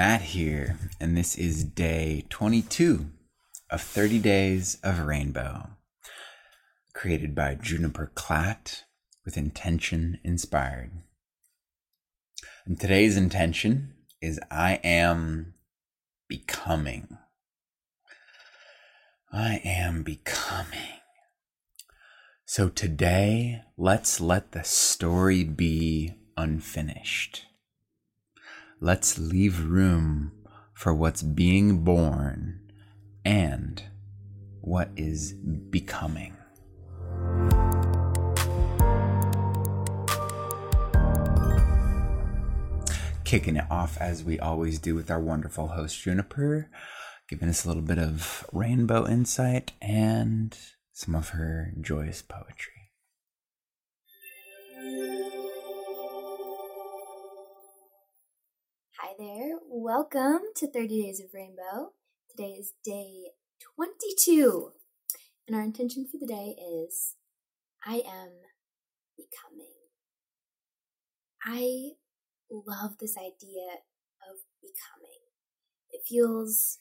Matt here, and this is day 22 of 30 Days of Rainbow, created by Juniper Clatt, with intention inspired. And today's intention is I am becoming. I am becoming. So today, let's let the story be unfinished. Let's leave room for what's being born and what is becoming. Kicking it off as we always do with our wonderful host Juniper, giving us a little bit of rainbow insight and some of her joyous poetry. Hi there, welcome to 30 Days of Rainbow. Today is day 22, and our intention for the day is I am becoming. I love this idea of becoming. It feels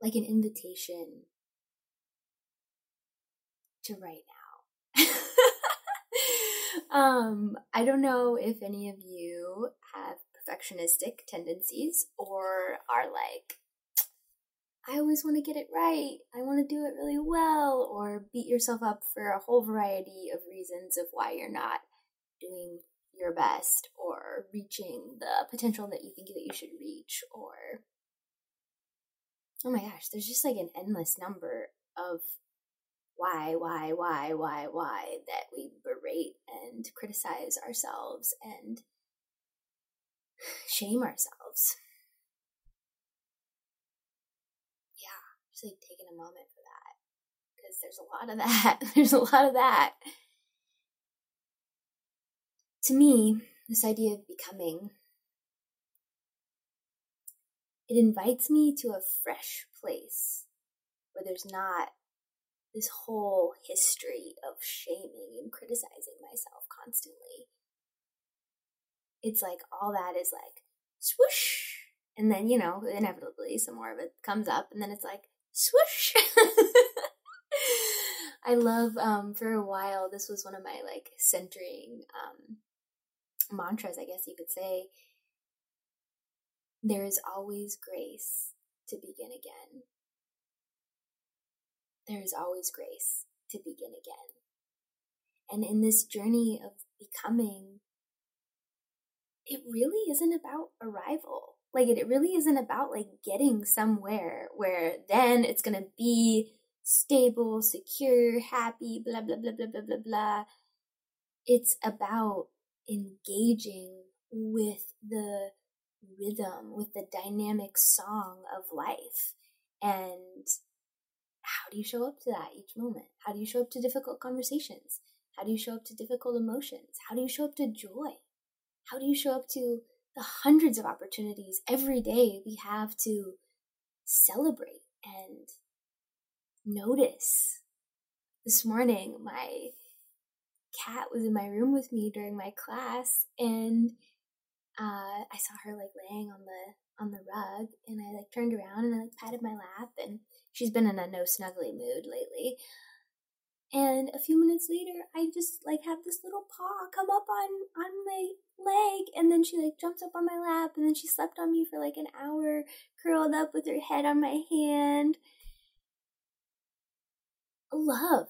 like an invitation to right now. I don't know if any of you have perfectionistic tendencies or are like, I always want to get it right, I want to do it really well, or beat yourself up for a whole variety of reasons of why you're not doing your best or reaching the potential that you think that you should reach, or, oh my gosh, there's just like an endless number of why that we berate and criticize ourselves and shame ourselves. Yeah, just like taking a moment for that, because there's a lot of that. To me, this idea of becoming, it invites me to a fresh place where there's not this whole history of shaming and criticizing myself constantly. It's like all that is like swoosh, and then, you know, inevitably some more of it comes up, and then it's like swoosh. I love, for a while, this was one of my like centering mantras, I guess you could say. There is always grace to begin again. There is always grace to begin again. And in this journey of becoming, it really isn't about arrival. Like, it really isn't about like getting somewhere where then it's going to be stable, secure, happy, blah, blah, blah, blah, blah, blah, blah. It's about engaging with the rhythm, with the dynamic song of life. And how do you show up to that each moment? How do you show up to difficult conversations? How do you show up to difficult emotions? How do you show up to joy? How do you show up to the hundreds of opportunities every day we have to celebrate and notice? This morning, my cat was in my room with me during my class, and I saw her like laying on the rug, and I like turned around and I like patted my lap, and she's been in a no snuggly mood lately. And a few minutes later, I just like have this little paw come up on my leg, and then she like jumps up on my lap, and then she slept on me for like an hour, curled up with her head on my hand. Love,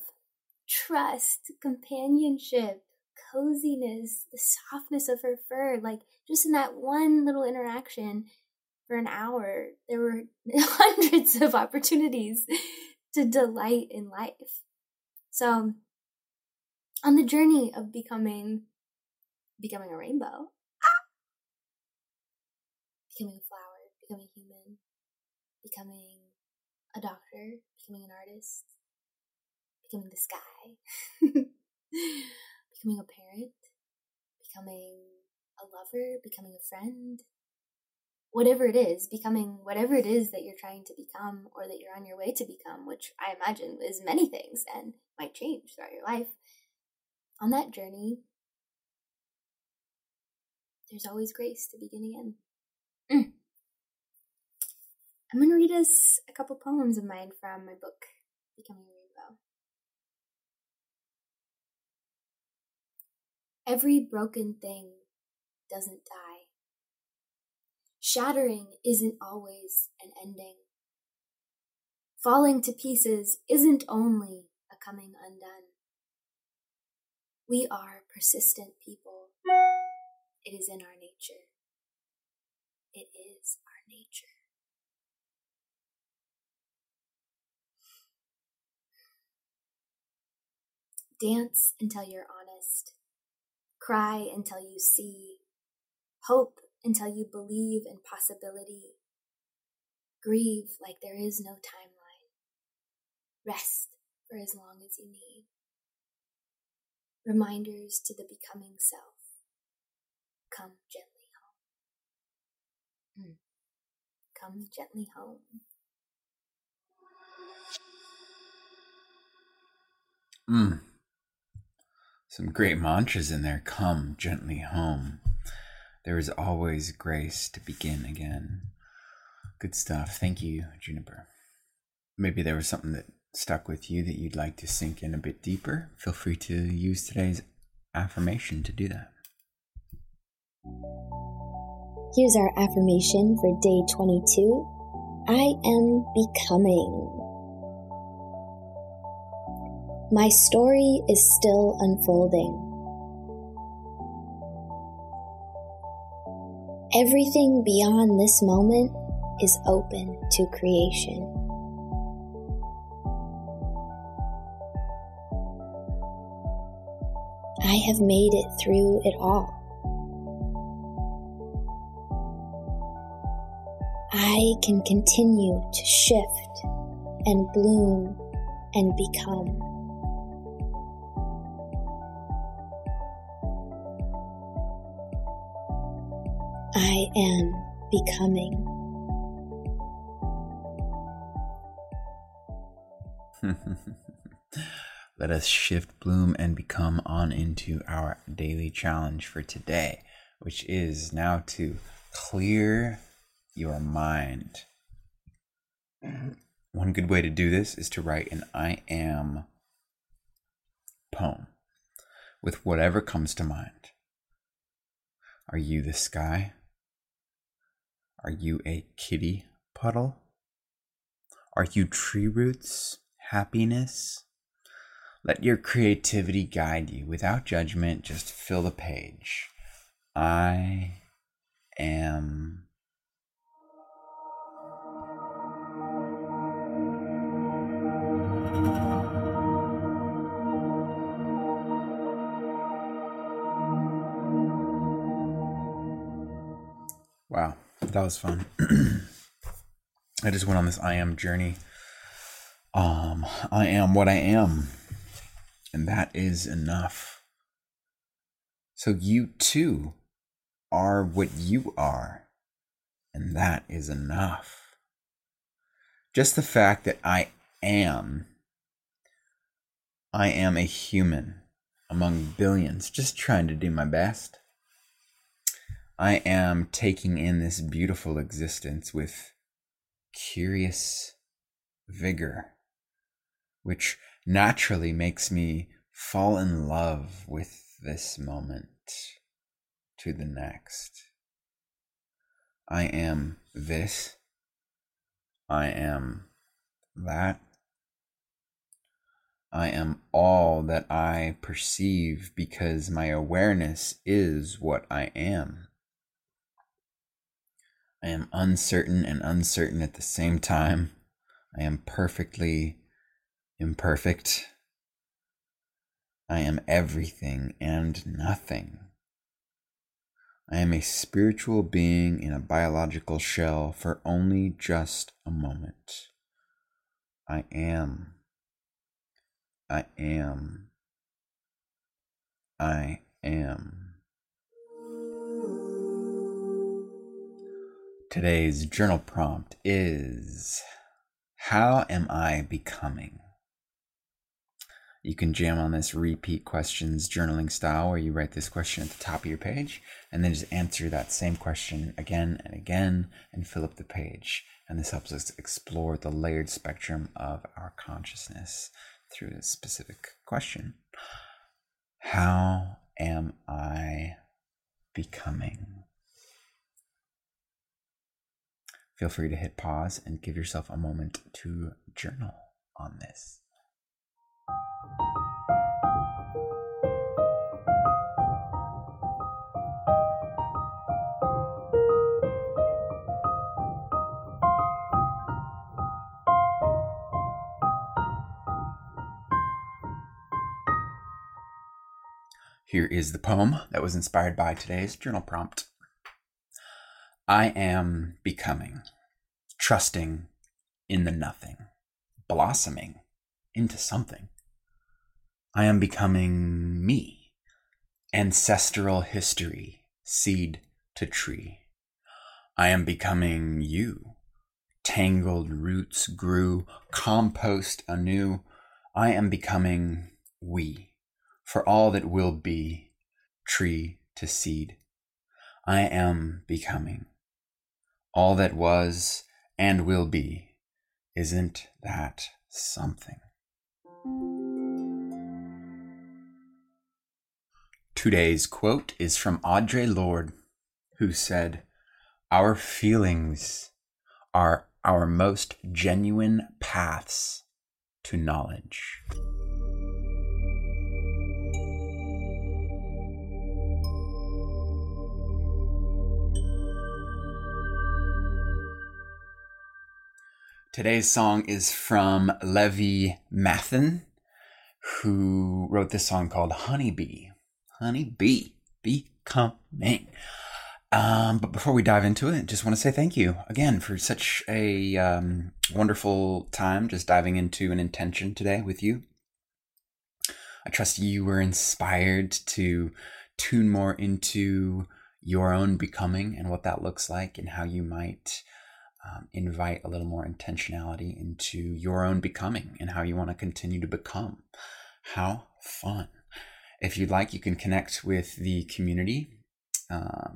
trust, companionship, coziness, the softness of her fur, like just in that one little interaction for an hour, there were hundreds of opportunities to delight in life. So on the journey of becoming a rainbow, becoming a flower, becoming human, becoming a doctor, becoming an artist, becoming the sky, becoming a parent, becoming a lover, becoming a friend, whatever it is, becoming whatever it is that you're trying to become or that you're on your way to become, which I imagine is many things and might change throughout your life. On that journey, there's always grace to begin again. I'm going to read us a couple poems of mine from my book, Becoming a Rainbow. Every broken thing doesn't die. Shattering isn't always an ending. Falling to pieces isn't only a coming undone. We are persistent people. It is in our nature. It is our nature. Dance until you're honest. Cry until you see. Hope until you believe in possibility. Grieve like there is no timeline. Rest for as long as you need. Reminders to the becoming self. Come gently home. Come gently home. Some great mantras in there. Come gently home. There is always grace to begin again. Good stuff. Thank you, Juniper. Maybe there was something that stuck with you that you'd like to sink in a bit deeper. Feel free to use today's affirmation to do that. Here's our affirmation for day 22. I am becoming. My story is still unfolding. Everything beyond this moment is open to creation. I have made it through it all. I can continue to shift and bloom and become. I am becoming. Let us shift, bloom, and become on into our daily challenge for today, which is now to clear your mind. One good way to do this is to write an I am poem with whatever comes to mind. Are you the sky? Are you a kitty puddle? Are you tree roots? Happiness? Let your creativity guide you. Without judgment, just fill the page. I am. Wow, that was fun. I just went on this I am journey. I am what I am, and that is enough. So you too are what you are, and that is enough. Just the fact that I am a human among billions, just trying to do my best. I am taking in this beautiful existence with curious vigor, which naturally makes me fall in love with this moment to the next. I am this. I am that. I am all that I perceive because my awareness is what I am. I am uncertain and uncertain at the same time. I am perfectly imperfect. I am everything and nothing. I am a spiritual being in a biological shell for only just a moment. I am. I am. I am. Today's journal prompt is, how am I becoming? You can jam on this repeat questions journaling style where you write this question at the top of your page and then just answer that same question again and again and fill up the page. And this helps us explore the layered spectrum of our consciousness through this specific question. How am I becoming? Feel free to hit pause and give yourself a moment to journal on this. Here is the poem that was inspired by today's journal prompt. I am becoming, trusting in the nothing, blossoming into something. I am becoming me, ancestral history, seed to tree. I am becoming you, tangled roots grew, compost anew. I am becoming we. For all that will be, tree to seed, I am becoming. All that was and will be, isn't that something? Today's quote is from Audre Lorde, who said, "Our feelings are our most genuine paths to knowledge." Today's song is from Levi Matten, who wrote this song called Honeybee. Honeybee, becoming. But before we dive into it, just want to say thank you again for such a wonderful time just diving into an intention today with you. I trust you were inspired to tune more into your own becoming and what that looks like and how you might invite a little more intentionality into your own becoming and how you want to continue to become. How fun. If you'd like, you can connect with the community,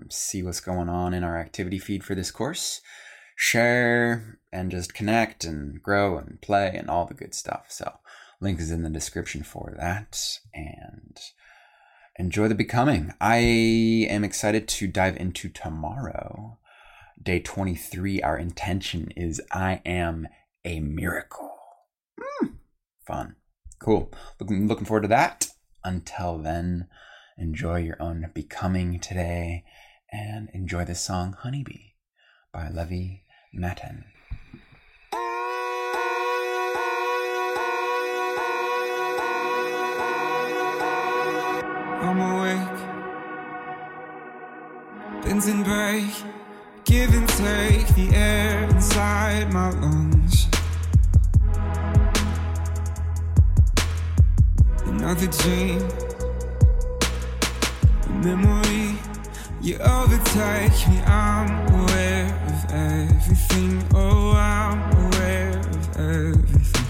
see what's going on in our activity feed for this course, share, and just connect and grow and play and all the good stuff. So link is in the description for that. And enjoy the becoming. I am excited to dive into tomorrow. Day 23, our intention is I am a miracle. Fun. Cool. Looking forward to that. Until then, enjoy your own becoming today and enjoy the song Honeybee by Levi Matten. I'm awake. Bends and break. Give and take the air inside my lungs. Another dream, a memory. You overtake me, I'm aware of everything. Oh, I'm aware of everything.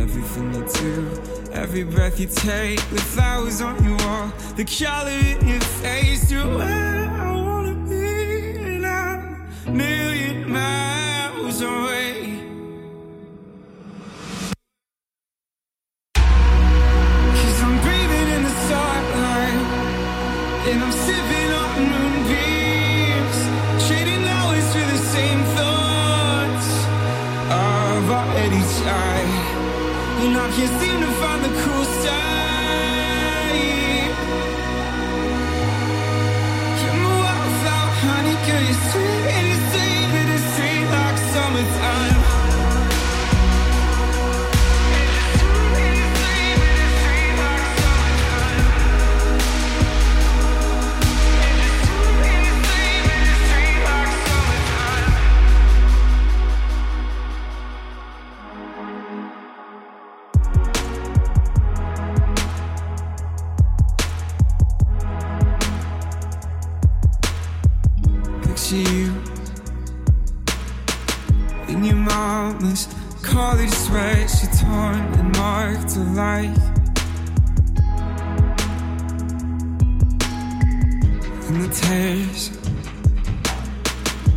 Everything you do, every breath you take. The flowers on your wall, the color in your face. You're aware I wanna be. Million miles away. Cause I'm breathing in the starlight, and I'm sipping on moonbeams, trading hours for the same thoughts I've already tried, and I can't seem to find the cool side. You're my wildflower, honey, girl, you're sweet and you're summertime. Colored sweats, you're torn and marked alike. in the tears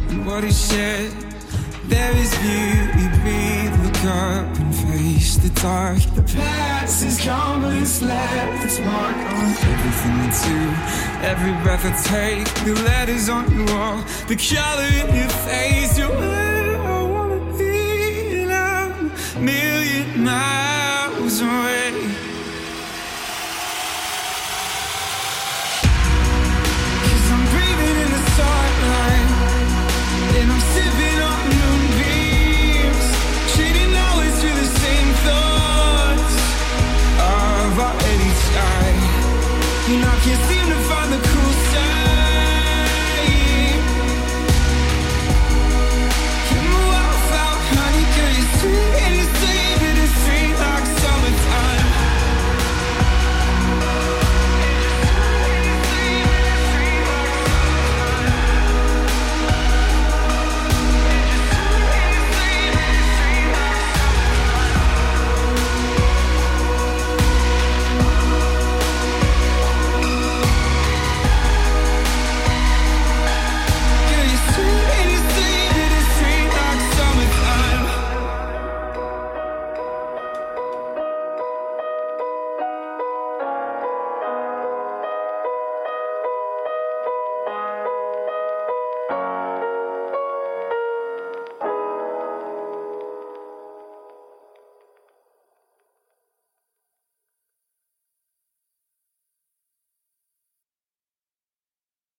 and what he said. There is beauty, breathe, look up and face the dark. The past is gone, but it's left its mark on everything we do. Every breath I take, the letters on your wall, the color in your face, your